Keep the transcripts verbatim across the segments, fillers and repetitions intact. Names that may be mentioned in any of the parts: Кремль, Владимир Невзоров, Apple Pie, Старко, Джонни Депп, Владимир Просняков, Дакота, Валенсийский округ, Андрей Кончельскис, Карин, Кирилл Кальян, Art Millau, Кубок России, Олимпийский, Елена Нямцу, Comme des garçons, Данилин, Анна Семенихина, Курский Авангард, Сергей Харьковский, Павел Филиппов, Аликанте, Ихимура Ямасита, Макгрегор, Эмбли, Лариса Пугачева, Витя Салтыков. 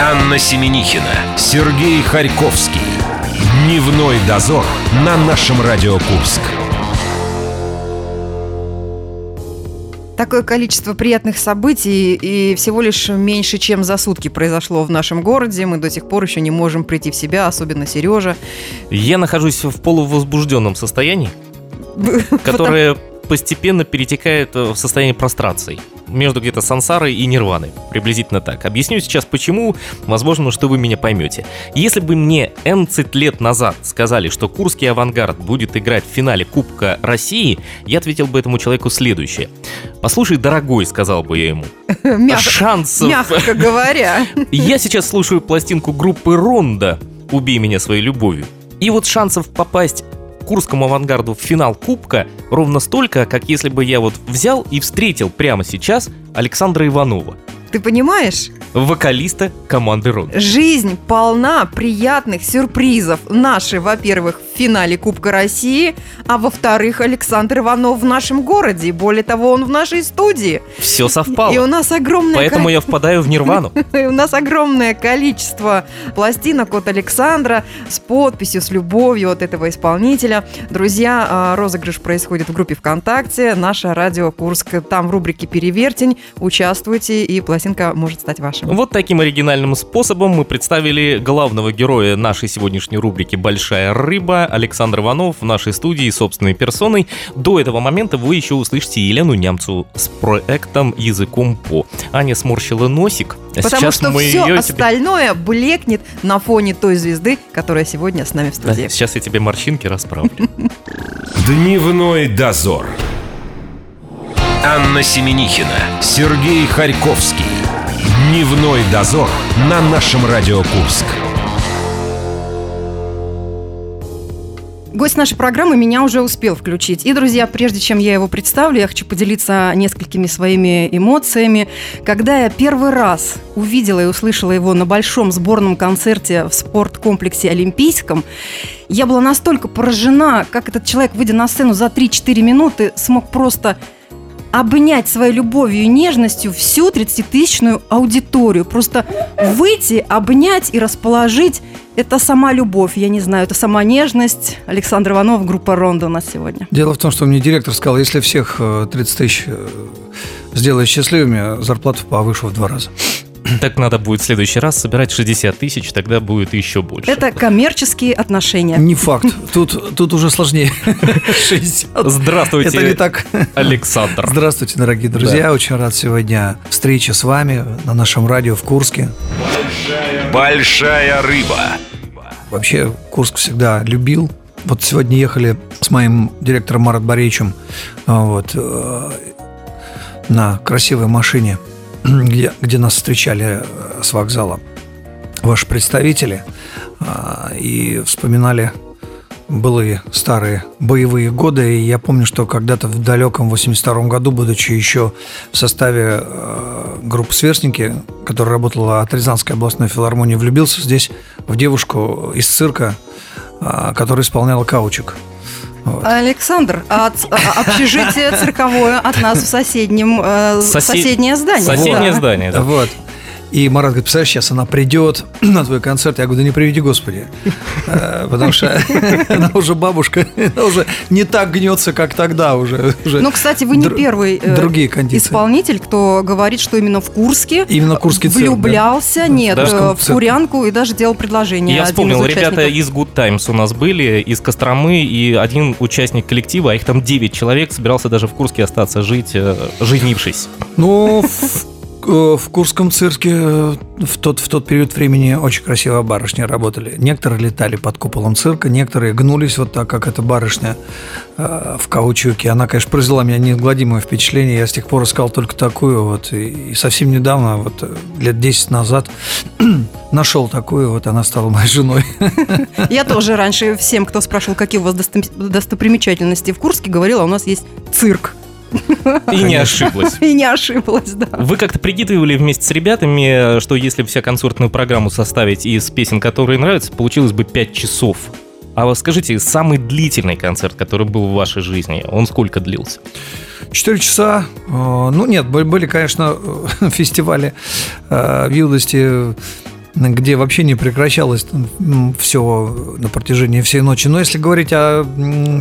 Анна Семенихина, Сергей Харьковский. Дневной дозор на нашем Радио Курск. Такое количество приятных событий, и всего лишь меньше, чем за сутки произошло в нашем городе. Мы до сих пор еще не можем прийти в себя, особенно Сережа. Я нахожусь в полувозбужденном состоянии, которое постепенно перетекает в состояние прострации. Между где-то сансарой и нирваной. Приблизительно так. Объясню сейчас почему. Возможно, что вы меня поймете. Если бы мне энцать лет назад сказали, что Курский Авангард будет играть в финале Кубка России, я ответил бы этому человеку следующее. Послушай, дорогой, сказал бы я ему. Шансов... Мягко говоря. Я сейчас слушаю пластинку группы Ронда «Убей меня своей любовью». И вот шансов попасть Курскому Авангарду в финал Кубка ровно столько, как если бы я вот взял и встретил прямо сейчас Александра Иванова. Ты понимаешь? Вокалиста команды «Рун». Жизнь полна приятных сюрпризов. Наши, во-первых, в финале Кубка России, а во-вторых, Александр Иванов в нашем городе. Более того, он в нашей студии. Все совпало. И у нас огромное... Поэтому ко... я впадаю в нирвану. И у нас огромное количество пластинок от Александра с подписью, с любовью от этого исполнителя. Друзья, розыгрыш происходит в группе ВКонтакте. Наше Радио Курск. Там в рубрике «Перевертень». Участвуйте, и пластинки может стать вашим. Вот таким оригинальным способом мы представили главного героя нашей сегодняшней рубрики «Большая рыба» Александр Иванов в нашей студии собственной персоной. До этого момента вы еще услышите Елену Нямцу с проектом «Языком по». Аня сморщила носик. А потому что все тебе... остальное блекнет на фоне той звезды, которая сегодня с нами в студии. Да, сейчас я тебе морщинки расправлю. Дневной дозор. Анна Семенихина, Сергей Харьковский. Дневной дозор на нашем Радио Курск. Гость нашей программы меня уже успел включить. И, друзья, прежде чем я его представлю, я хочу поделиться несколькими своими эмоциями. Когда я первый раз увидела и услышала его на большом сборном концерте в спорткомплексе «Олимпийском», я была настолько поражена, как этот человек, выйдя на сцену за три-четыре минуты, смог просто... обнять своей любовью и нежностью всю тридцатитысячную аудиторию. Просто выйти, обнять и расположить – это сама любовь, я не знаю, это сама нежность. Александр Иванов, группа «Ронда» у нас сегодня. Дело в том, что мне директор сказал, если всех тридцать тысяч сделаешь счастливыми, зарплату повышу в два раза. Так надо будет в следующий раз собирать шестьдесят тысяч, тогда будет еще больше. Это коммерческие отношения. Не факт, тут, тут уже сложнее. шестьдесят. Здравствуйте, это не так. Александр. Здравствуйте, дорогие друзья, да. Очень рад сегодня встрече с вами на нашем радио в Курске. Большая, большая рыба. Вообще Курск всегда любил. Вот сегодня ехали с моим директором Марат Бореевичем вот, на красивой машине, Где, где нас встречали с вокзала ваши представители, и вспоминали былые старые боевые годы. И я помню, что когда-то в далеком восемьдесят втором году, будучи еще в составе группы «Сверстники», которая работала от Рязанской областной филармонии, влюбился здесь в девушку из цирка, которая исполняла каучук. Вот. Александр, а общежитие цирковое от нас в соседнем э, Сосед... соседнее здание. Соседнее да. здание, да. Вот. И Марат говорит, представляешь, сейчас она придет на твой концерт. Я говорю, да не приведи, Господи. Потому что она уже бабушка, она уже не так гнется, как тогда уже. Ну, кстати, вы не первый исполнитель, кто говорит, что именно в Курске влюблялся, нет, в курянку и даже делал предложение. Я вспомнил, ребята из Good Times у нас были, из Костромы, и один участник коллектива, а их там девять человек, собирался даже в Курске остаться жить, женившись. Ну... В Курском цирке в тот, в тот период времени очень красиво барышни работали. Некоторые летали под куполом цирка, некоторые гнулись вот так, как эта барышня э, в каучуке. Она, конечно, произвела меня неизгладимое впечатление. Я с тех пор искал только такую вот. И, и совсем недавно, вот лет десять назад, нашел такую вот. Она стала моей женой. Я тоже раньше всем, кто спрашивал, какие у вас достопримечательности в Курске, говорила, у нас есть цирк. И не ошиблась. И не ошиблась, да. Вы как-то прикидывали вместе с ребятами, что если вся концертную программу составить из песен, которые нравятся, получилось бы пять часов. А вот скажите, самый длительный концерт, который был в вашей жизни, он сколько длился? Четыре часа. Ну нет, были, конечно, фестивали в юности где вообще не прекращалось все на протяжении всей ночи. Но если говорить о,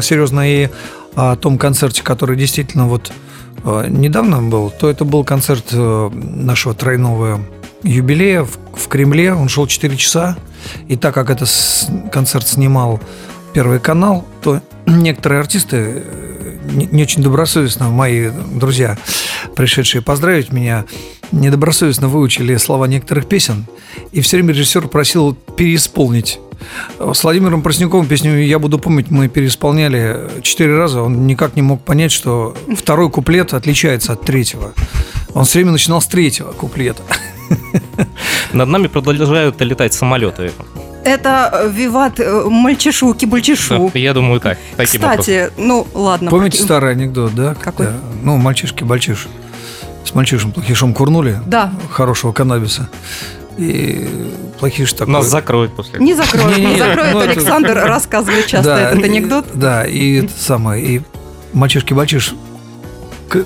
серьезно и о том концерте, который действительно вот недавно был, то это был концерт нашего тройного юбилея в Кремле. Он шел четыре часа. И так как этот концерт снимал Первый канал, то некоторые артисты не очень добросовестно, мои друзья, пришедшие поздравить меня, недобросовестно выучили слова некоторых песен. И все время режиссер просил переисполнить. С Владимиром Просняковым песню «Я буду помнить» мы переисполняли четыре раза. Он никак не мог понять, что второй куплет отличается от третьего. Он все время начинал с третьего куплета. Над нами продолжают летать самолеты. Это виват мальчишу, кибальчишу. Да, я думаю, так. Кстати, образом. Ну ладно. Помните поки... старый анекдот, да? Какой? Да. Ну, мальчишки-бальчиш. С мальчишем-плохишом курнули. Да. Хорошего каннабиса. И плохиш такой. Нас закроют после этого. Не закроют, не закроют. Александр рассказывает часто этот анекдот. Да, и самое. И мальчишки-бальчиш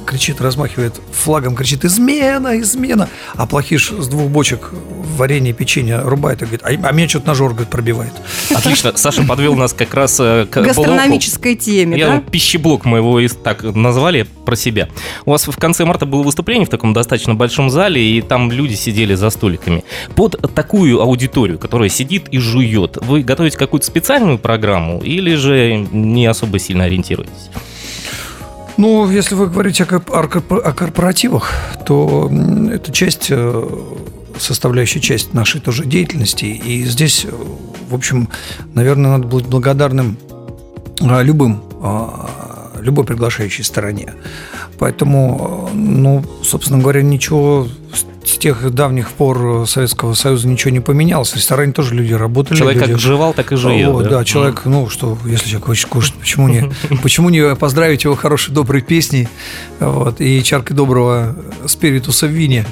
кричит, размахивает флагом, кричит: измена, измена. А плохиш с двух бочек варенье и печенье рубает и говорит: а, а меня что-то ножор, говорит, пробивает. Отлично, Саша подвел нас как раз к гастрономической блоку. Теме, я, да? Пищеблок мы его и так назвали про себя. У вас в конце марта было выступление в таком достаточно большом зале, и там люди сидели за столиками. Под такую аудиторию, которая сидит и жует, вы готовите какую-то специальную программу или же не особо сильно ориентируетесь? Ну, если вы говорите о корпоративах, то это часть, составляющая часть нашей тоже деятельности. И здесь, в общем, наверное, надо быть благодарным любым, любой приглашающей стороне. Поэтому, ну, собственно говоря, ничего... С тех давних пор Советского Союза ничего не поменялось. В ресторане тоже люди работали. Человек люди... как жевал, так и жует. О, да? да, человек, mm. ну что, если человек хочет кушать, почему не, почему не поздравить его хорошей, доброй песней, вот, и чаркой доброго спиритуса в вине.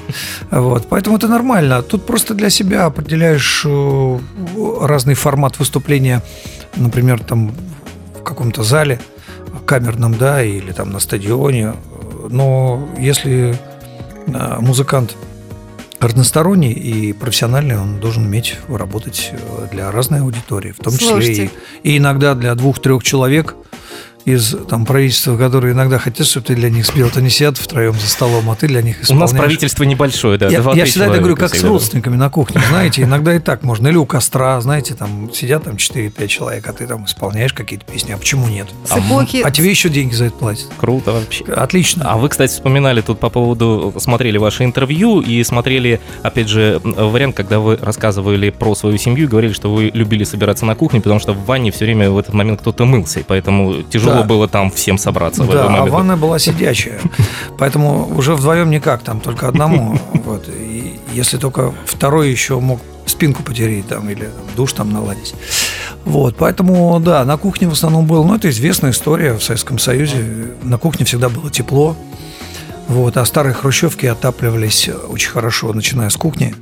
Вот, поэтому это нормально. Тут просто для себя определяешь разный формат выступления, например, там в каком-то зале камерном, да, или там на стадионе. Но если музыкант разносторонний и профессиональный, он должен уметь работать для разной аудитории, в том числе и, и иногда для двух-трех человек из там правительства, которые иногда хотят, чтобы ты для них спел, то они сидят втроем за столом, а ты для них исполняешь. У нас правительство небольшое, да. Я, я всегда это говорю, как всегда с родственниками на кухне, знаете, иногда и так можно. Или у костра, знаете, там сидят там четыре-пять человек, а ты там исполняешь какие-то песни. А почему нет? А, а тебе еще деньги за это платят. Круто вообще. Отлично. А вы, кстати, вспоминали тут по поводу, смотрели ваше интервью и смотрели, опять же, вариант, когда вы рассказывали про свою семью и говорили, что вы любили собираться на кухне, потому что в ванне все время в этот момент кто-то мылся, и поэтому тяжело было там всем собраться. Да, а ванна была сидячая. Поэтому уже вдвоем никак, там только одному. Вот. И если только второй еще мог спинку потереть там, или там, душ там наладить. Вот. Поэтому, да, на кухне в основном было. Ну, это известная история в Советском Союзе. На кухне всегда было тепло. Вот. А старые хрущевки отапливались очень хорошо, начиная с кухни.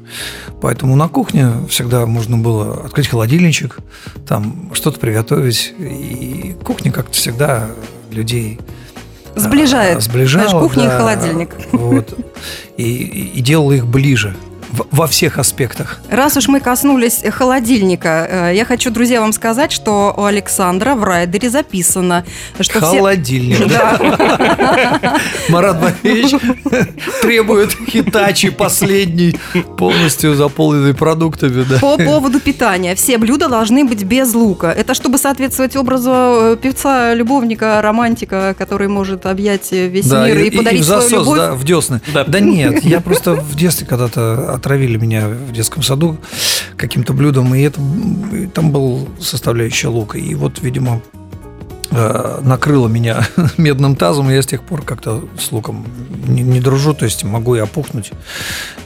Поэтому на кухне всегда можно было открыть холодильничек, там что-то приготовить. И кухня как-то всегда людей сближает. Сближала. Знаешь, кухня, да, и холодильник. Вот. И, и делала их ближе. Во всех аспектах. Раз уж мы коснулись холодильника, я хочу, друзья, вам сказать, что у Александра в райдере записано, что холодильник. Марат Бореевич требует «Хитачи» последний, полностью заполненный продуктами. По поводу питания. Все блюда должны быть без лука. Это чтобы соответствовать образу певца, любовника, романтика, который может объять весь мир и подарить свою любовь. Да, в десны. Да нет, я просто в детстве когда-то отравили меня в детском саду каким-то блюдом, и это, и там был составляющая лука. И вот, видимо, э, накрыло меня медным тазом, и я с тех пор как-то с луком не, не дружу, то есть могу и опухнуть,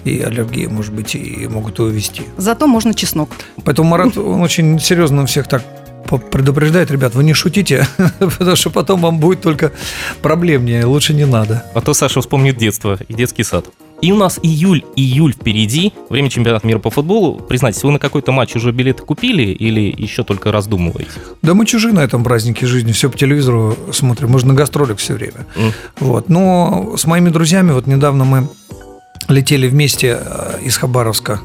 и аллергия, может быть, и могут его вести. Зато можно чеснок. Поэтому Марат, он очень серьезно всех так предупреждает: ребят, вы не шутите, потому что потом вам будет только проблемнее, лучше не надо. А то Саша вспомнит детство и детский сад. И у нас июль, июль впереди, время чемпионата мира по футболу. Признайтесь, вы на какой-то матч уже билеты купили или еще только раздумываете? Да мы чужие на этом празднике жизни, все по телевизору смотрим, мы же на гастролях все время. Mm. Вот. Но с моими друзьями, вот недавно мы летели вместе из Хабаровска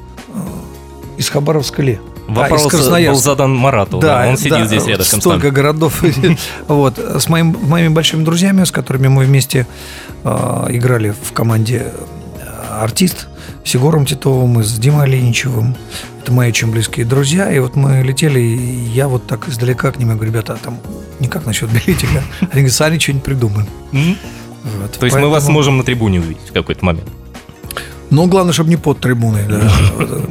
из Хабаровска-Ли. Вопрос а, был задан Марату, да, да, он сидит да, здесь рядышком. Столько городов. Вот. С моим, моими большими друзьями, с которыми мы вместе э, играли в команде «Артист», с Егором Титовым и с Димой Леничевым. Это мои очень близкие друзья. И вот мы летели, и я вот так издалека к ним говорю: ребята, а там никак насчет билетика. Они говорят: сами что-нибудь придумаем. Вот. То есть поэтому мы вас можем на трибуне увидеть в какой-то момент? Ну, главное, чтобы не под трибуной. Да.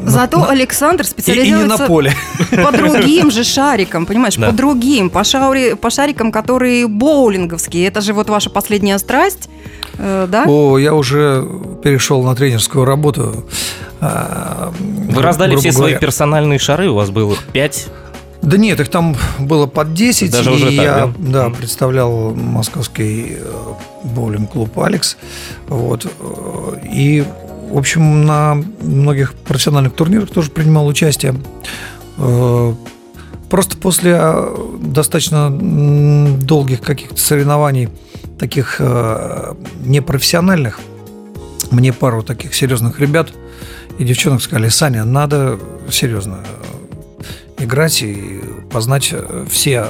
Зато на... Александр специализируется и, и не на поле. По другим же шарикам, понимаешь, да. по другим, по, шаури... по шарикам, которые боулинговские. Это же вот ваша последняя страсть, э, да? О, я уже перешел на тренерскую работу. Э, Вы раздали все говоря. свои персональные шары, у вас было их пять? Да нет, их там было под десять. Даже уже и так, я да? Да, представлял московский боулинг-клуб «Алекс». Вот. И... В общем, на многих профессиональных турнирах тоже принимал участие. Просто после достаточно долгих каких-то соревнований, таких непрофессиональных, мне пару таких серьезных ребят и девчонок сказали: Саня, надо серьезно играть и познать все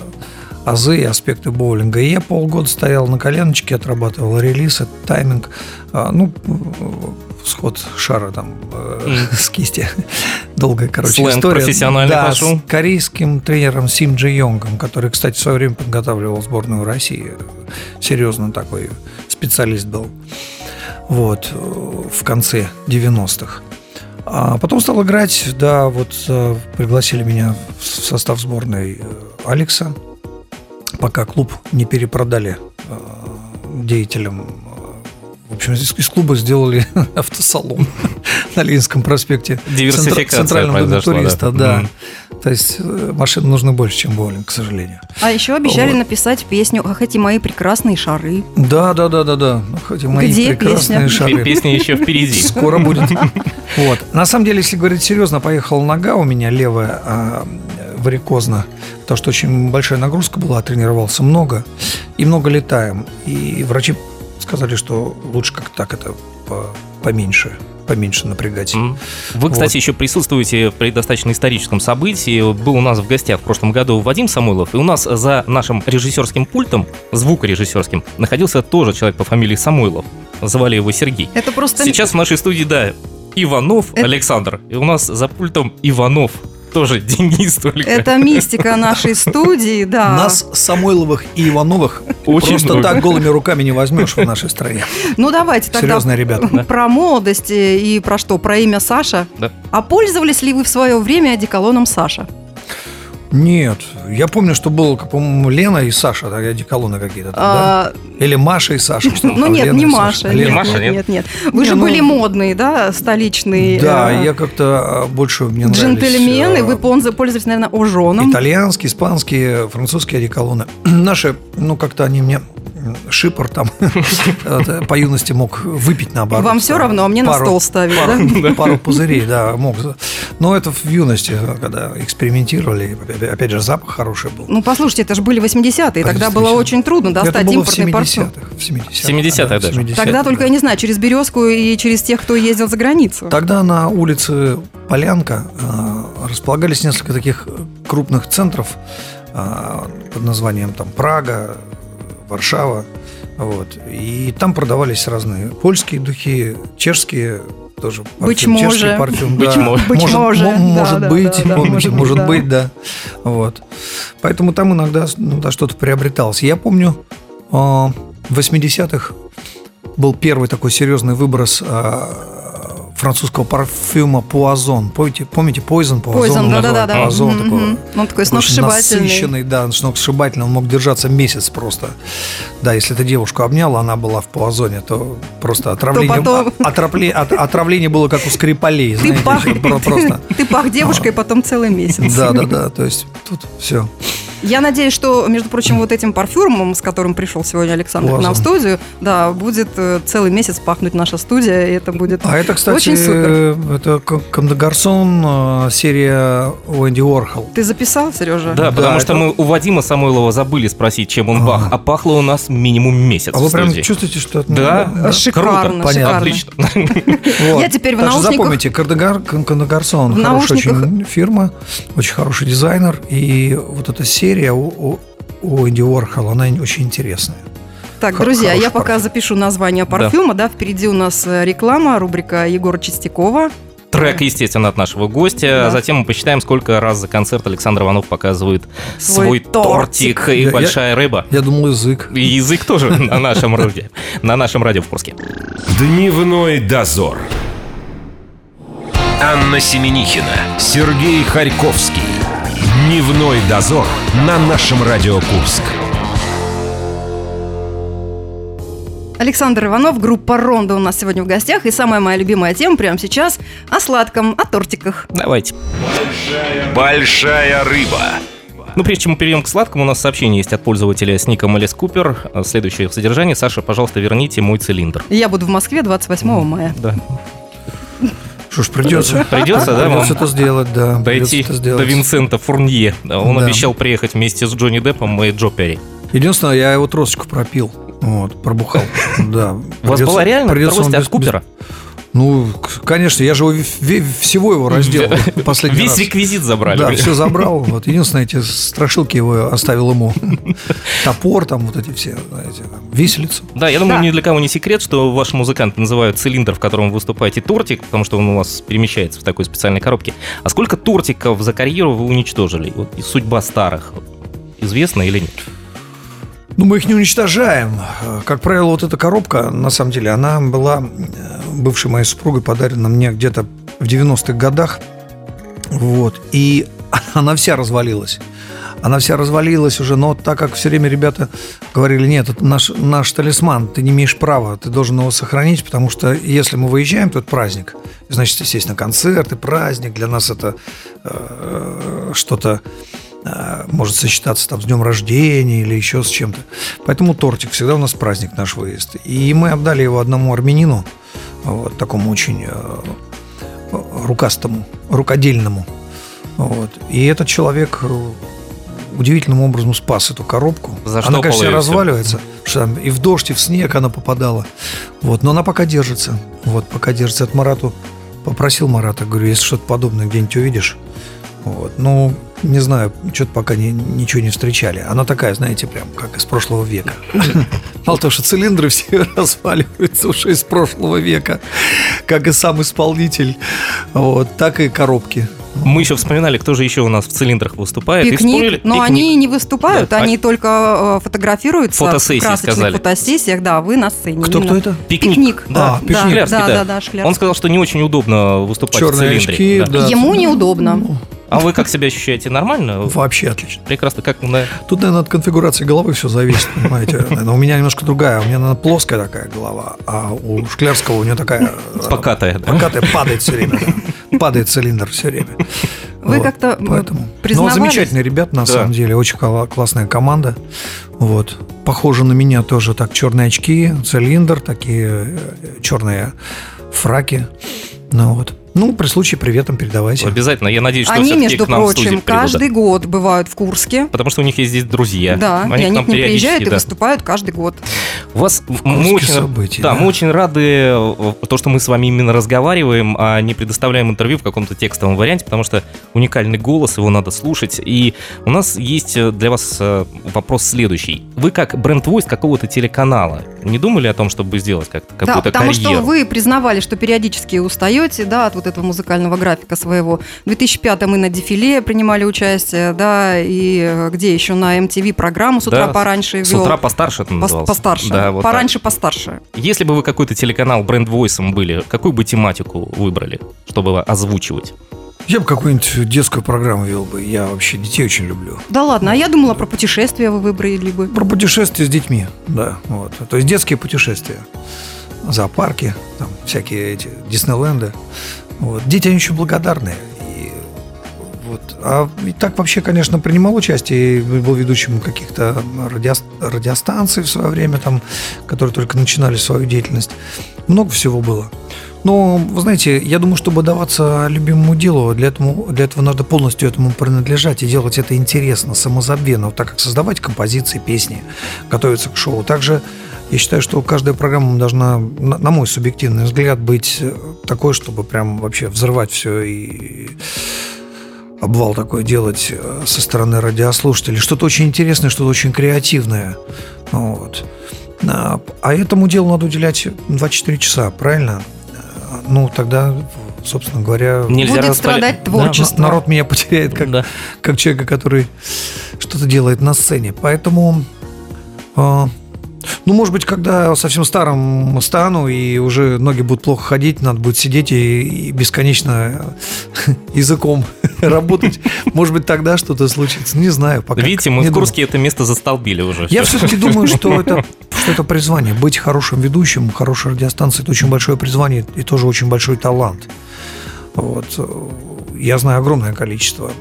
азы и аспекты боулинга. И я полгода стоял на коленочке, отрабатывал релиз, тайминг, ну... сход шара там э, mm. с кисти. Долгая, короче, Сленг история. Профессиональный да, пошел. С корейским тренером Сим Джи Йонгом, который, кстати, в свое время подготавливал сборную России. Серьезно такой специалист был. Вот. В конце девяностых. А потом стал играть. Да, вот пригласили меня в состав сборной Алекса, пока клуб не перепродали деятелям. В общем, из, из клуба сделали автосалон на Линском проспекте. Диверсификация Центрального доме туриста, да. да. Mm-hmm. То есть машин нужно больше, чем боулинг, к сожалению. А еще обещали вот. написать песню «Ах, эти мои прекрасные шары». Да, да, да, да, да. «Ах, эти мои Где прекрасные песня? шары». Песня еще впереди. Скоро будет. Вот. На самом деле, если говорить серьезно, поехала нога у меня левая а, варикозно, потому что очень большая нагрузка была, тренировался много и много летаем. И врачи сказали, что лучше как-то так это поменьше, поменьше напрягать. Вы, кстати, вот. еще присутствуете при достаточно историческом событии. Был у нас в гостях в прошлом году Вадим Самойлов, и у нас за нашим режиссерским пультом, звукорежиссерским, находился тоже человек по фамилии Самойлов. Звали его Сергей. Это просто... Сейчас в нашей студии, да, Иванов это... Александр, и у нас за пультом Иванов. Тоже Денис только. Это мистика нашей студии, да. Нас, Самойловых и Ивановых, очень просто много. Так голыми руками не возьмешь в нашей стране. Ну, давайте тогда ребята. про молодость и про что? Про имя Саша. Да. А пользовались ли вы в свое время одеколоном Саша? Нет. Я помню, что было, по-моему, Лена и Саша, да, одеколоны какие-то. А... Да? Или Маша и Саша. Ну, нет, не Маша. Нет, нет. Вы же были модные, да, столичные. Да, я как-то больше мне нравились. Джентльмены, вы пользовались, наверное, ожоном. Итальянские, испанские, французские одеколоны. Наши, ну, как-то они мне... Шипор там по юности мог выпить наоборот. Вам все равно, а мне пару, на стол ставили, пару, да? Пару пузырей, да, мог. Но это в юности, когда экспериментировали. Опять же, запах хороший был. Ну, послушайте, это же были восьмидесятые. Тогда было очень трудно достать импортный парфюм. в семидесятых. в семидесятых, в семидесятых, да, в семидесятых. Тогда только, я не знаю, через «Березку» и через тех, кто ездил за границу. Тогда на улице Полянка располагались несколько таких крупных центров под названием там «Прага», Варшава, вот. И там продавались разные польские духи, чешские тоже парфюм, быть чешский парфюм, да. Может быть, может быть, может быть, да. Вот. Поэтому там иногда ну, да, что-то приобреталось. Я помню, в восьмидесятых был первый такой серьезный выброс французского парфюма «Пуазон». Помните, помните «Пойзон»? «Пойзон», да-да-да. «Пуазон» такой. Mm-hmm. Он такой сногсшибательный. Насыщенный, да, сногсшибательный. Он мог держаться месяц просто. Да, если ты девушку обняла, она была в «Пуазоне», то просто отравление... То потом... отравление, от, отравление было как у Скрипалей. Ты, знаете, пах, просто... ты, ты пах девушкой потом целый месяц. Да-да-да, то есть тут все... Я надеюсь, что, между прочим, вот этим парфюмом, с которым пришел сегодня Александр Лазан. К нам в студию, да, будет целый месяц пахнуть наша студия, и это будет а это, кстати, очень супер. Это «Comme des garçons», серия Уэнди Уорхол. Ты записал, Сережа? Да, да, потому это... что мы у Вадима Самойлова забыли спросить, чем он пах, а пахло у нас минимум месяц. А вы прям чувствуете, что это... Да, да. Шикарно, круто, шикарно. Отлично. Я теперь в наушниках... Запомните, «Comme des garçons» хорошая очень фирма, очень хороший дизайнер, и вот эта серия у Энди Уорхола, она очень интересная. Так, друзья, Хороший я парфюм. Пока запишу название парфюма, да. да, впереди у нас реклама, рубрика Егора Чистякова. Трек, естественно, от нашего гостя, да. Затем мы посчитаем, сколько раз за концерт Александр Иванов показывает свой, свой тортик, тортик и я, большая рыба. Я думал, язык. И язык тоже на нашем радио, на нашем радио в Курске. Дневной дозор. Анна Семенихина, Сергей Харьковский. Дневной дозор на нашем радио Курск. Александр Иванов, группа «Ронда» у нас сегодня в гостях. И самая моя любимая тема прямо сейчас – о сладком, о тортиках. Давайте. Большая рыба. Ну, прежде чем мы перейдем к сладкому, у нас сообщение есть от пользователя с ником Алекс Купер. Следующее в содержании. Саша, пожалуйста, верните мой цилиндр. Я буду в Москве двадцать восьмого мая. Да. Что ж, придется. Придется, да? Придется это сделать, да. Дойти это сделать. До Винсента Фурнье. Он да. обещал приехать вместе с Джонни Деппом и Джо Перри. Единственное, я его тросточку пропил. Вот, пробухал. Да. У вас была реально трость от Купера? Ну, конечно, я же всего его разделал. Весь реквизит забрали. Да, все забрал. Вот. Единственное, эти страшилки его оставил ему. Топор, там вот эти все, знаете, виселица. Да, я думаю, да. ни для кого не секрет, что ваш музыкант называют цилиндр, в котором вы выступаете, тортик, потому что он у вас перемещается в такой специальной коробке. А сколько тортиков за карьеру вы уничтожили? Вот, и судьба старых известна или нет? Ну, мы их не уничтожаем. Как правило, вот эта коробка, на самом деле, она была бывшей моей супругой подарена мне где-то в девяностых годах. Вот. И она вся развалилась. Она вся развалилась уже, но так как все время ребята говорили, нет, это наш, наш талисман, ты не имеешь права, ты должен его сохранить, потому что если мы выезжаем, то это праздник. Значит, естественно, концерт и праздник. Для нас это э, что-то... может сочетаться там с днем рождения или еще с чем-то. Поэтому тортик всегда у нас праздник, наш выезд. И мы отдали его одному армянину, вот, такому очень рукастому, рукодельному. Вот. И этот человек удивительным образом спас эту коробку. За она, что конечно, разваливается. Там и в дождь, и в снег она попадала. Вот. Но она пока держится. Вот, пока держится. От Марату попросил Марата, говорю, если что-то подобное где-нибудь увидишь. Вот. Ну, не знаю, что-то пока не, ничего не встречали. Она такая, знаете, прям как из прошлого века. Мало того, что цилиндры все разваливаются уже из прошлого века, как и сам исполнитель, вот, так и коробки. Мы еще вспоминали, кто же еще у нас в цилиндрах выступает. Пикник, но Пикник. Они не выступают, да. они а... только фотографируются фотосессии, в красочных сказали. фотосессиях, да, вы на сцене. Кто, кто это? Пикник. Пикник. Да, а, Пикник. Да, Шклярский, да. Да, да, Шклярский. Он сказал, что не очень удобно выступать Черные в цилиндре. Очки, да. Да. Ему неудобно. А вы как себя ощущаете? Нормально? Вообще отлично. Прекрасно. Как, на... Тут, наверное, от конфигурации головы все зависит, понимаете. У меня немножко другая. У меня, наверное, плоская такая голова, а у Шклярского у него такая... Покатая. Покатая, падает все время. Падает цилиндр все время. Вы вот, как-то поэтому. признавались? Ну, замечательные ребята, на да. самом деле. Очень классная команда. Вот. Похоже на меня тоже. Так, черные очки, цилиндр, такие черные фраки. Ну, вот. Ну, при случае приветом передавайте. Обязательно, я надеюсь, что они, все-таки между к нам прочим, в студию придут. Каждый год бывают в Курске. Потому что у них есть здесь друзья. Да, они и они к, к ним приезжают да. и выступают каждый год. У вас мы очень, события, да, да. мы очень рады, то, что мы с вами именно разговариваем, а не предоставляем интервью в каком-то текстовом варианте, потому что уникальный голос, его надо слушать. И у нас есть для вас вопрос следующий. Вы как бренд-войс какого-то телеканала не думали о том, чтобы сделать как-то какую-то карьеру? Да, потому карьеру? Что вы признавали, что периодически устаете, да, от этого музыкального графика своего. В две тысячи пятом мы на дефиле принимали участие, да, и где еще на эм ти ви программу с утра да, пораньше вел. С утра постарше это называлось. Постарше. Да, вот пораньше, так. постарше. Если бы вы какой-то телеканал бренд-войсом были, какую бы тематику выбрали, чтобы озвучивать? Я бы какую-нибудь детскую программу вел бы. Я вообще детей очень люблю. Да ладно, а я думала, про путешествия вы выбрали бы. Про путешествия с детьми, да. Вот. То есть детские путешествия. Зоопарки, там, всякие эти Диснейленды. Вот. Дети, они еще благодарны. И вот Вот. А и так вообще, конечно, принимал участие и был ведущим каких-то радио... радиостанций в свое время, там, которые только начинали свою деятельность. Много всего было. Но, вы знаете, я думаю, чтобы отдаваться любимому делу, для этого, для этого надо полностью этому принадлежать и делать это интересно, самозабвенно, вот так как создавать композиции, песни, готовиться к шоу. Также я считаю, что каждая программа должна, на мой субъективный взгляд, быть такой, чтобы прям вообще взрывать все и... обвал такой делать со стороны радиослушателей. Что-то очень интересное, что-то очень креативное. Вот. А этому делу надо уделять двадцать четыре часа, правильно? Ну, тогда, собственно говоря... Нельзя будет распалять. Страдать творчество. Да, народ меня потеряет, как, да. как человека, который что-то делает на сцене. Поэтому... Ну, может быть, когда совсем старым стану и уже ноги будут плохо ходить, надо будет сидеть и, и бесконечно языком работать. Может быть, тогда что-то случится. Не знаю. Пока. Видите, мы в Курске это место застолбили уже. Я все-таки думаю, что это, что это призвание. Быть хорошим ведущим, хорошей радиостанцией – это очень большое призвание и тоже очень большой талант. Вот. Я знаю огромное количество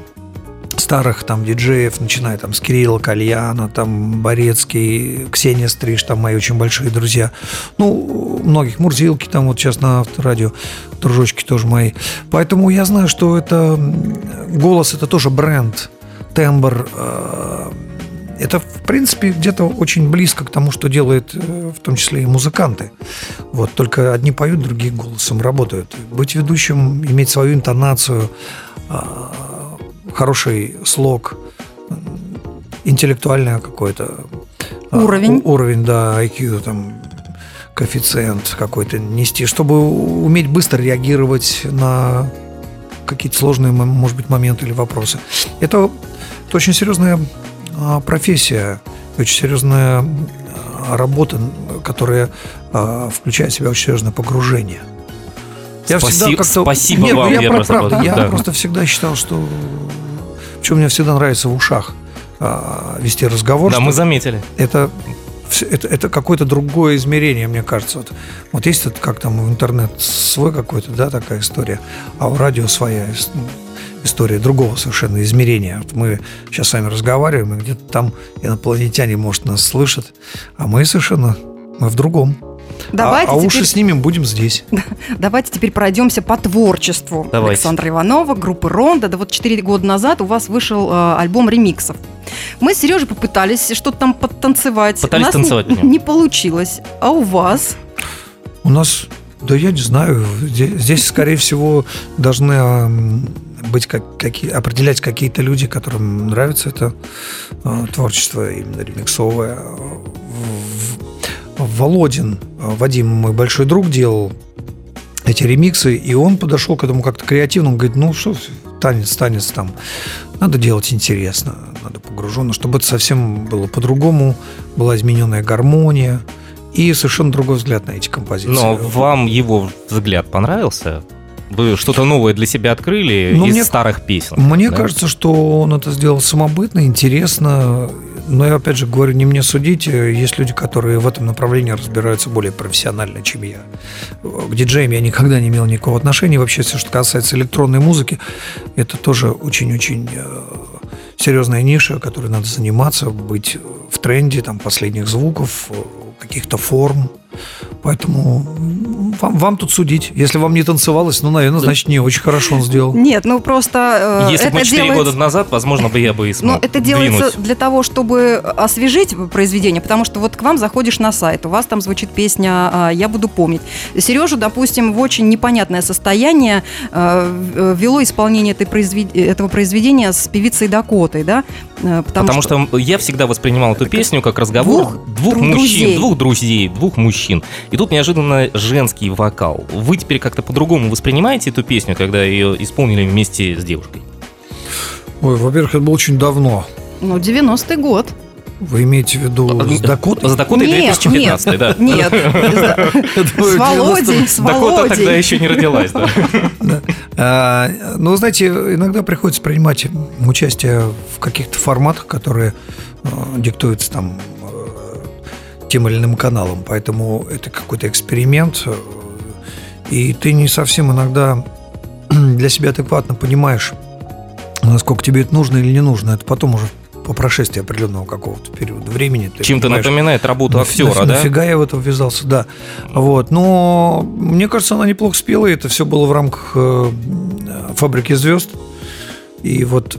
старых там диджеев, начиная там с Кирилла Кальяна, там Борецкий, Ксения Стриж, там мои очень большие друзья. Ну, многих, Мурзилки там вот сейчас на авторадио, дружочки тоже мои. Поэтому я знаю, что это голос, это тоже бренд, тембр. Это, в принципе, где-то очень близко к тому, что делают в том числе и музыканты. Вот, только одни поют, другие голосом работают. Быть ведущим, иметь свою интонацию, хороший слог, интеллектуальное какое-то... Уровень. У, уровень, да, ай кью, там, коэффициент какой-то нести, чтобы уметь быстро реагировать на какие-то сложные, может быть, моменты или вопросы. Это, это очень серьезная профессия, очень серьезная работа, которая включает в себя очень серьезное погружение. Я Спаси... Спасибо Нет, вам, я, я, про... я да. просто всегда считал, что... Причем мне всегда нравится в ушах а, вести разговор. Да, мы заметили. Это, это, это какое-то другое измерение, мне кажется. Вот, вот есть это, как там, интернет свой какой-то, да, такая история, а у радио своя история другого совершенно измерения. Вот мы сейчас с вами разговариваем, и где-то там инопланетяне, может, нас слышат, а мы совершенно... Мы в другом. Давайте а, а уши теперь... снимем, будем здесь. Давайте теперь пройдемся по творчеству. Давайте. Александра Иванова, группы Ронда. Да вот четыре года назад у вас вышел э, альбом ремиксов. Мы с Сережей попытались что-то там подтанцевать. Пытались у нас танцевать. Не, не получилось. А у вас? У нас, да я не знаю. Здесь, скорее всего, должны быть как, какие, определять какие-то люди, которым нравится это э, творчество, именно ремиксовое. Володин, Вадим, мой большой друг, делал эти ремиксы, и он подошел к этому как-то креативно. Он говорит, ну что, танец, танец там. Надо делать интересно, надо погруженно, чтобы это совсем было по-другому. Была измененная гармония и совершенно другой взгляд на эти композиции. Но вам его взгляд понравился? Вы что-то новое для себя открыли ну, из мне, старых песен? Мне да? кажется, что он это сделал самобытно, интересно. Но я, опять же, говорю, не мне судить. Есть люди, которые в этом направлении разбираются более профессионально, чем я. К диджеям я никогда не имел никакого отношения. Вообще, все, что касается электронной музыки, это тоже очень-очень серьезная ниша, которой надо заниматься, быть в тренде там, последних звуков, каких-то форм. Поэтому вам, вам тут судить. Если вам не танцевалось, ну, наверное, значит, не очень хорошо он сделал. Нет, ну просто... Э, Если бы мы четыре делается... года назад, возможно, бы я бы и смог. Ну, это делается двинуть. Для того, чтобы освежить произведение, потому что вот к вам заходишь на сайт, у вас там звучит песня «Я буду помнить». Сережу, допустим, в очень непонятное состояние э, вело исполнение этой произвед... этого произведения с певицей Дакотой, да? Потому, потому что... что я всегда воспринимал эту песню как разговор двух, двух мужчин, друзей. двух друзей, двух мужчин. И тут неожиданно женский вокал. Вы теперь как-то по-другому воспринимаете эту песню, когда ее исполнили вместе с девушкой? Ой, во-первых, это было очень давно. Ну, девяностый год. Вы имеете в виду а, с Дакотой? С Дакотой две тысячи пятнадцатый, да. Нет, с Володей, с Володей. Дакота тогда еще не родилась, да. Ну, знаете, иногда приходится принимать участие в каких-то форматах, которые диктуются там тем или иным каналом, поэтому это какой-то эксперимент, и ты не совсем иногда для себя адекватно понимаешь, насколько тебе это нужно или не нужно, это потом уже по прошествии определенного какого-то периода времени. Чем-то напоминает работу наф- актера, наф- да? Нафига я в это ввязался, да. Вот. Но мне кажется, она неплохо спела, и это все было в рамках «Фабрики звезд». И вот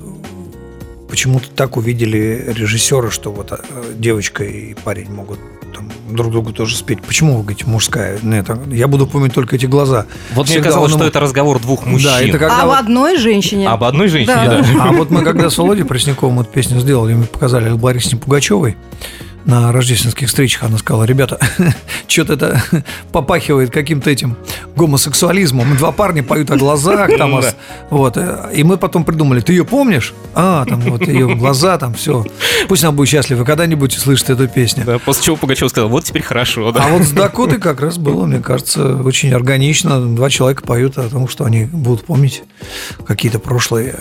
почему-то так увидели режиссеры, что вот девочка и парень могут там друг другу тоже спеть. Почему, вы говорите, мужская? Нет, я буду помнить только эти глаза. Вот всегда мне казалось, он... что это разговор двух мужчин. Да, это когда... Об одной женщине. Об одной женщине, да. да. А вот мы когда с Володей Просняковым эту песню сделали, мы показали Ларисе Пугачевой на рождественских встречах, она сказала: ребята, что-то это попахивает каким-то этим гомосексуализмом. Два парня поют о глазах. Там, да. вот, и мы потом придумали: ты ее помнишь? А, там вот ее глаза, там все. Пусть она будет счастлива, когда-нибудь услышит эту песню. Да, после чего Пугачев сказал: вот теперь хорошо. Да. А вот с Дакотой как раз было, мне кажется, очень органично. Два человека поют о том, что они будут помнить какие-то прошлые...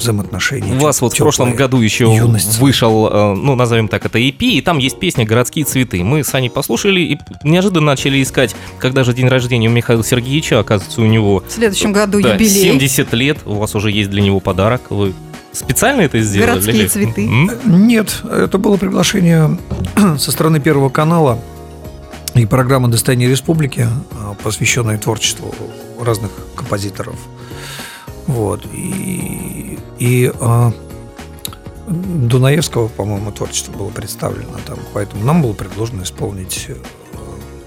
взаимоотношений. У вас вот в прошлом году еще юность. Вышел, ну, назовем так, это и пи, и там есть песня «Городские цветы». Мы с Аней послушали и неожиданно начали искать, когда же день рождения у Михаила Сергеевича, оказывается, у него... В следующем году да, юбилей. семьдесят лет, у вас уже есть для него подарок, вы специально это сделали? «Городские цветы». М-м? Нет, это было приглашение со стороны Первого канала и программы «Достояние республики», посвященной творчеству разных композиторов. Вот, и, и а, Дунаевского, по-моему, творчество было представлено там, поэтому нам было предложено исполнить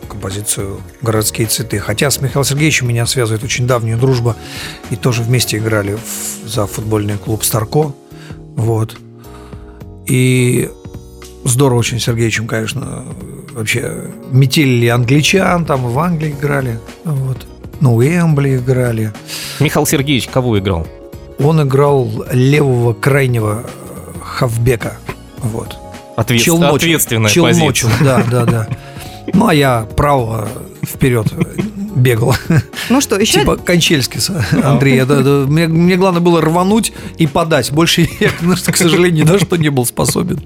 композицию «Городские цветы». Хотя с Михаилом Сергеевичем меня связывает очень давняя дружба, и тоже вместе играли в, за футбольный клуб «Старко». Вот. И здорово очень с Сергеевичем, конечно, вообще метели англичан, там в Англии играли, вот. Ну, Эмбли играли. Михаил Сергеевич кого играл? Он играл левого крайнего хавбека. Вот. Ответ... Челночу. Ответственная Челночу. Позиция. Да, да, да. Ну, а я право вперед бегал. Ну что, еще? Типа Кончельскис, Андрей. Да, да. Мне, мне главное было рвануть и подать. Больше я, к сожалению, ни на что не был способен.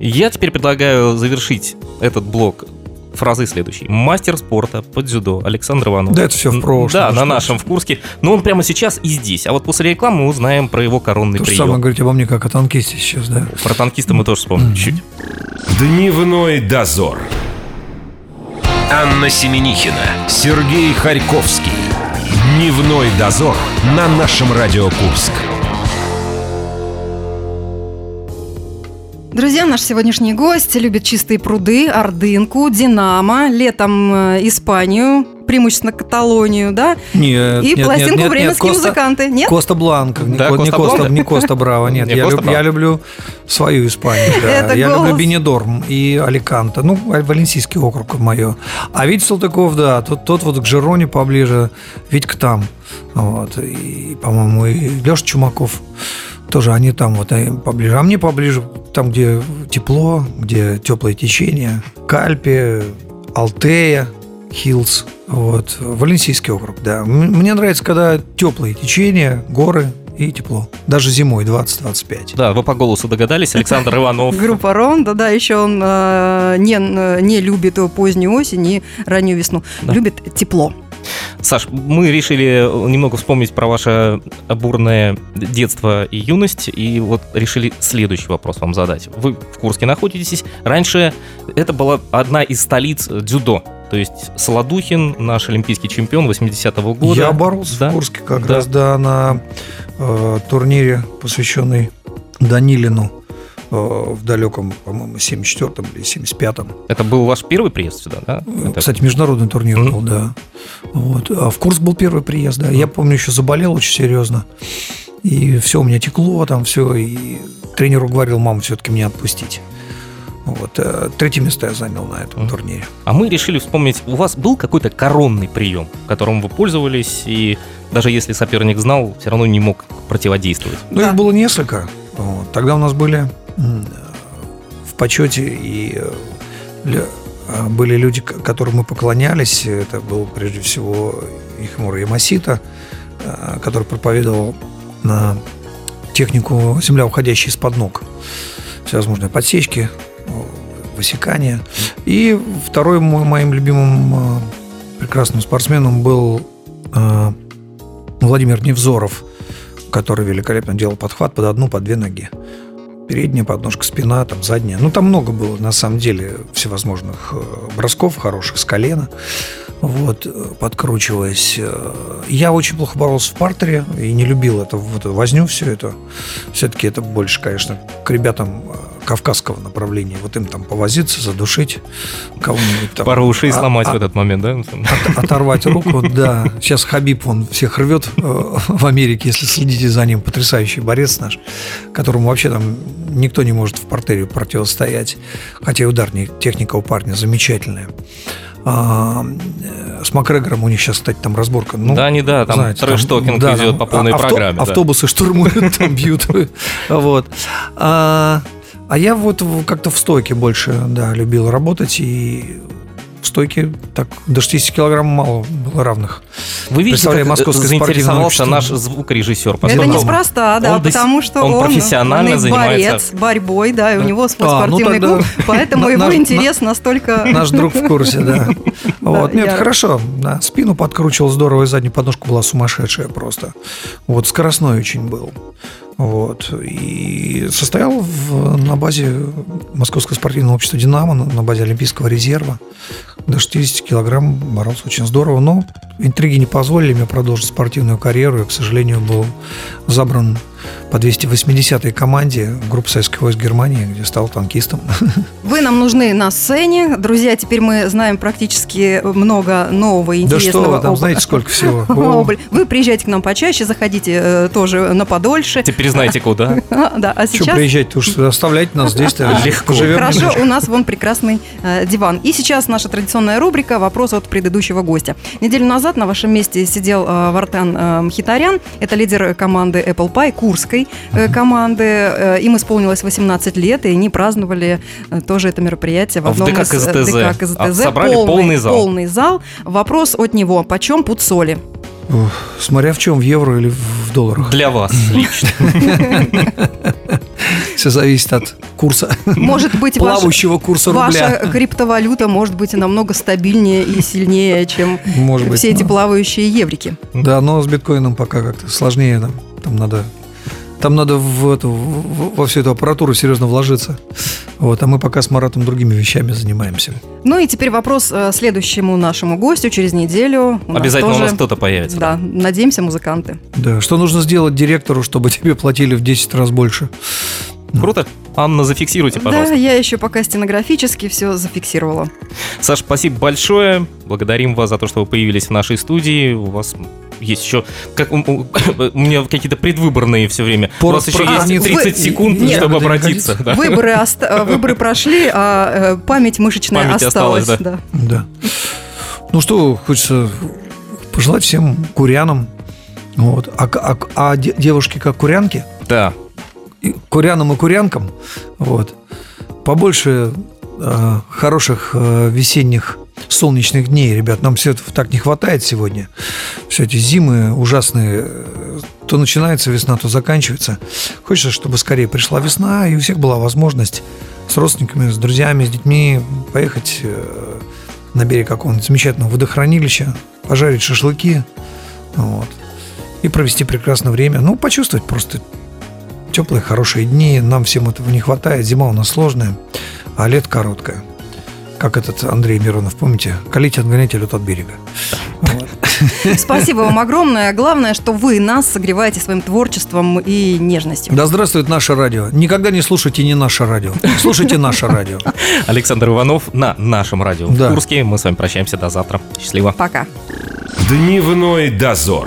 Я теперь предлагаю завершить этот блок фразы следующие. Мастер спорта по дзюдо Александр Иванов. Да, это все в прошлом. Да, на нашем в Курске. Но он прямо сейчас и здесь. А вот после рекламы мы узнаем про его коронный прием. То же самое говорить обо мне, как о танкисте сейчас, да? Про танкиста мы тоже вспомним mm-hmm. чуть. Дневной дозор. Анна Семенихина, Сергей Харьковский. Дневной дозор на нашем Радио Курск. Друзья, наш сегодняшний гость любит чистые пруды, Ордынку, Динамо, летом Испанию, преимущественно Каталонию, да? Нет, и нет, пластинку нет, «Бременские нет, музыканты». Нет? Коста-Бланка. Да, не, Коста, не Коста-Браво, нет. Я, Коста люб, я люблю свою Испанию. Да. Я голос. люблю Бенидорм и Аликанте. Ну, Валенсийский округ мое. А Витя Салтыков, да, тот, тот вот к Жироне поближе, Витька там. Вот. И, по-моему, и Леша Чумаков. Тоже они там вот поближе. А мне поближе там, где тепло, где теплое течение. Кальпи, Алтея, Хиллс. Вот. Валенсийский округ, да. Мне нравится, когда теплое течение, горы и тепло. Даже зимой двадцать-двадцать пять. Да, вы по голосу догадались, Александр Иванов. Группа «Ронда», да, еще он не, не любит позднюю осень и раннюю весну. Да. Любит тепло. Саш, мы решили немного вспомнить про ваше бурное детство и юность, и вот решили следующий вопрос вам задать. Вы в Курске находитесь. Раньше это была одна из столиц дзюдо. То есть Солодухин, наш олимпийский чемпион восьмидесятого года. Я боролся да? в Курске как да. раз да, на э, турнире, посвященный Данилину э, в далеком, по-моему, семьдесят четвёртом или семьдесят пятом. Это был ваш первый приезд сюда, да? Это... Кстати, международный турнир mm-hmm. был, да. Вот. А в Курск был первый приезд, да. Mm-hmm. Я помню, еще заболел очень серьезно. И все у меня текло, там все. И тренеру говорил: мама, все-таки меня отпустить. Вот, третье место я занял на этом mm. турнире. А мы решили вспомнить, у вас был какой-то коронный прием, которым вы пользовались, и даже если соперник знал, все равно не мог противодействовать? Ну, да. их было несколько. Вот. Тогда у нас были в почете и были люди, которым мы поклонялись. Это был прежде всего Ихимура Ямасита, который проповедовал на технику «земля, уходящая из-под ног». Всевозможные подсечки, высекание. И второй мой, моим любимым прекрасным спортсменом был Владимир Невзоров, который великолепно делал подхват под одну, под две ноги. Передняя подножка, спина, там, задняя. Ну, там много было, на самом деле, всевозможных бросков хороших с колена, вот, подкручиваясь. Я очень плохо боролся в партере и не любил это, вот, возню все это. Все-таки это больше, конечно, к ребятам кавказского направления. Вот им там повозиться, задушить кого-нибудь там. Пару ушей сломать а, в этот момент, да? От, оторвать руку, да. Сейчас Хабиб, он всех рвет в Америке, если следите за ним. Потрясающий борец наш, которому вообще там никто не может в партере противостоять. Хотя и ударная техника у парня замечательная. С Макгрегором у них сейчас, кстати, там разборка. Ну, да, не да, там знаете, трэш-токинг там, да, идет по полной авто, программе. Автобусы да. штурмуют, там бьют. Вот. А я вот как-то в стойке больше, да, любил работать, и в стойке так до шестидесяти килограмм мало было равных. Вы видите, как заинтересовался наш звукорежиссер. Это неспроста, да, он потому что он, он профессионально он занимается борец, борьбой, да, и у него свой а, спортивный ну, тогда... клуб, поэтому его интерес настолько... Наш друг в курсе, да. Вот, нет, хорошо, да, спину подкручивал здорово, и заднюю подножку была сумасшедшая просто. Вот, скоростной очень был. Вот. И состоял в, на базе Московского спортивного общества «Динамо», на базе Олимпийского резерва. До шестидесяти килограмм боролся очень здорово, но интриги не позволили мне продолжить спортивную карьеру. Я, к сожалению, был забран по двести восьмидесятой команде группы Советских войск Германии, где стал танкистом. Вы нам нужны на сцене. Друзья, теперь мы знаем практически много нового и интересного. Да что вы там, об... знаете, сколько всего. Вы приезжайте к нам почаще, заходите тоже на подольше. Теперь знаете, куда. Да, а сейчас... Что приезжать-то уж, оставляйте нас здесь-то легко. Хорошо, у нас вон прекрасный диван. И сейчас наша традиционная рубрика «Вопрос от предыдущего гостя». Неделю назад на вашем месте сидел Вартан Мхитарян. Это лидер команды Apple Pie, Курс. команды. Им исполнилось восемнадцать лет, и они праздновали тоже это мероприятие в одном из ДК КЗТЗ. Собрали полный, полный, зал. полный зал. Вопрос от него. Почем пуд соли? Ух, смотря в чем, в евро или в долларах. Для вас лично. Все зависит от курса. Может быть, плавающего ваша, курса рубля. Ваша криптовалюта может быть намного стабильнее и сильнее, чем может быть, все эти но... плавающие еврики. Да, но с биткоином пока как-то сложнее. Там, там надо... Там надо в эту, в, во всю эту аппаратуру серьезно вложиться. Вот, а мы пока с Маратом другими вещами занимаемся. Ну и теперь вопрос следующему нашему гостю через неделю. У Обязательно нас тоже, у нас кто-то появится. Да, да, надеемся, музыканты. Да, что нужно сделать директору, чтобы тебе платили в десять раз больше? Круто. Анна, зафиксируйте, пожалуйста. Да, я еще пока стенографически все зафиксировала. Саша, спасибо большое. Благодарим вас за то, что вы появились в нашей студии. У вас... Есть еще, как, у, у, у меня какие-то предвыборные все время. Пор, у нас еще а, есть тридцать вы, секунд, нет, чтобы обратиться. Да. Выборы, оста- выборы прошли, а память мышечная память осталась. осталась да. Да. Да. Ну что, хочется пожелать всем курянам. Вот. А, а, а девушки как курянки? Да. И курянам и курянкам. Вот. Побольше э, хороших э, весенних солнечных дней, ребят, нам все этого так не хватает сегодня. Все эти зимы ужасные. То начинается весна, то заканчивается. Хочется, чтобы скорее пришла весна, и у всех была возможность с родственниками, с друзьями, с детьми поехать на берег какого-нибудь замечательного водохранилища, пожарить шашлыки, вот, и провести прекрасное время. Ну, почувствовать просто теплые, хорошие дни. Нам всем этого не хватает. Зима у нас сложная, а лето короткое. Как этот Андрей Миронов, помните? Колите, отгоняйте лед от берега. Спасибо вам огромное. Главное, что вы нас согреваете своим творчеством и нежностью. Да здравствует наше радио. Никогда не слушайте не наше радио. Слушайте наше радио. Александр Иванов на нашем радио в Курске. Мы с вами прощаемся до завтра. Счастливо. Пока. Дневной дозор.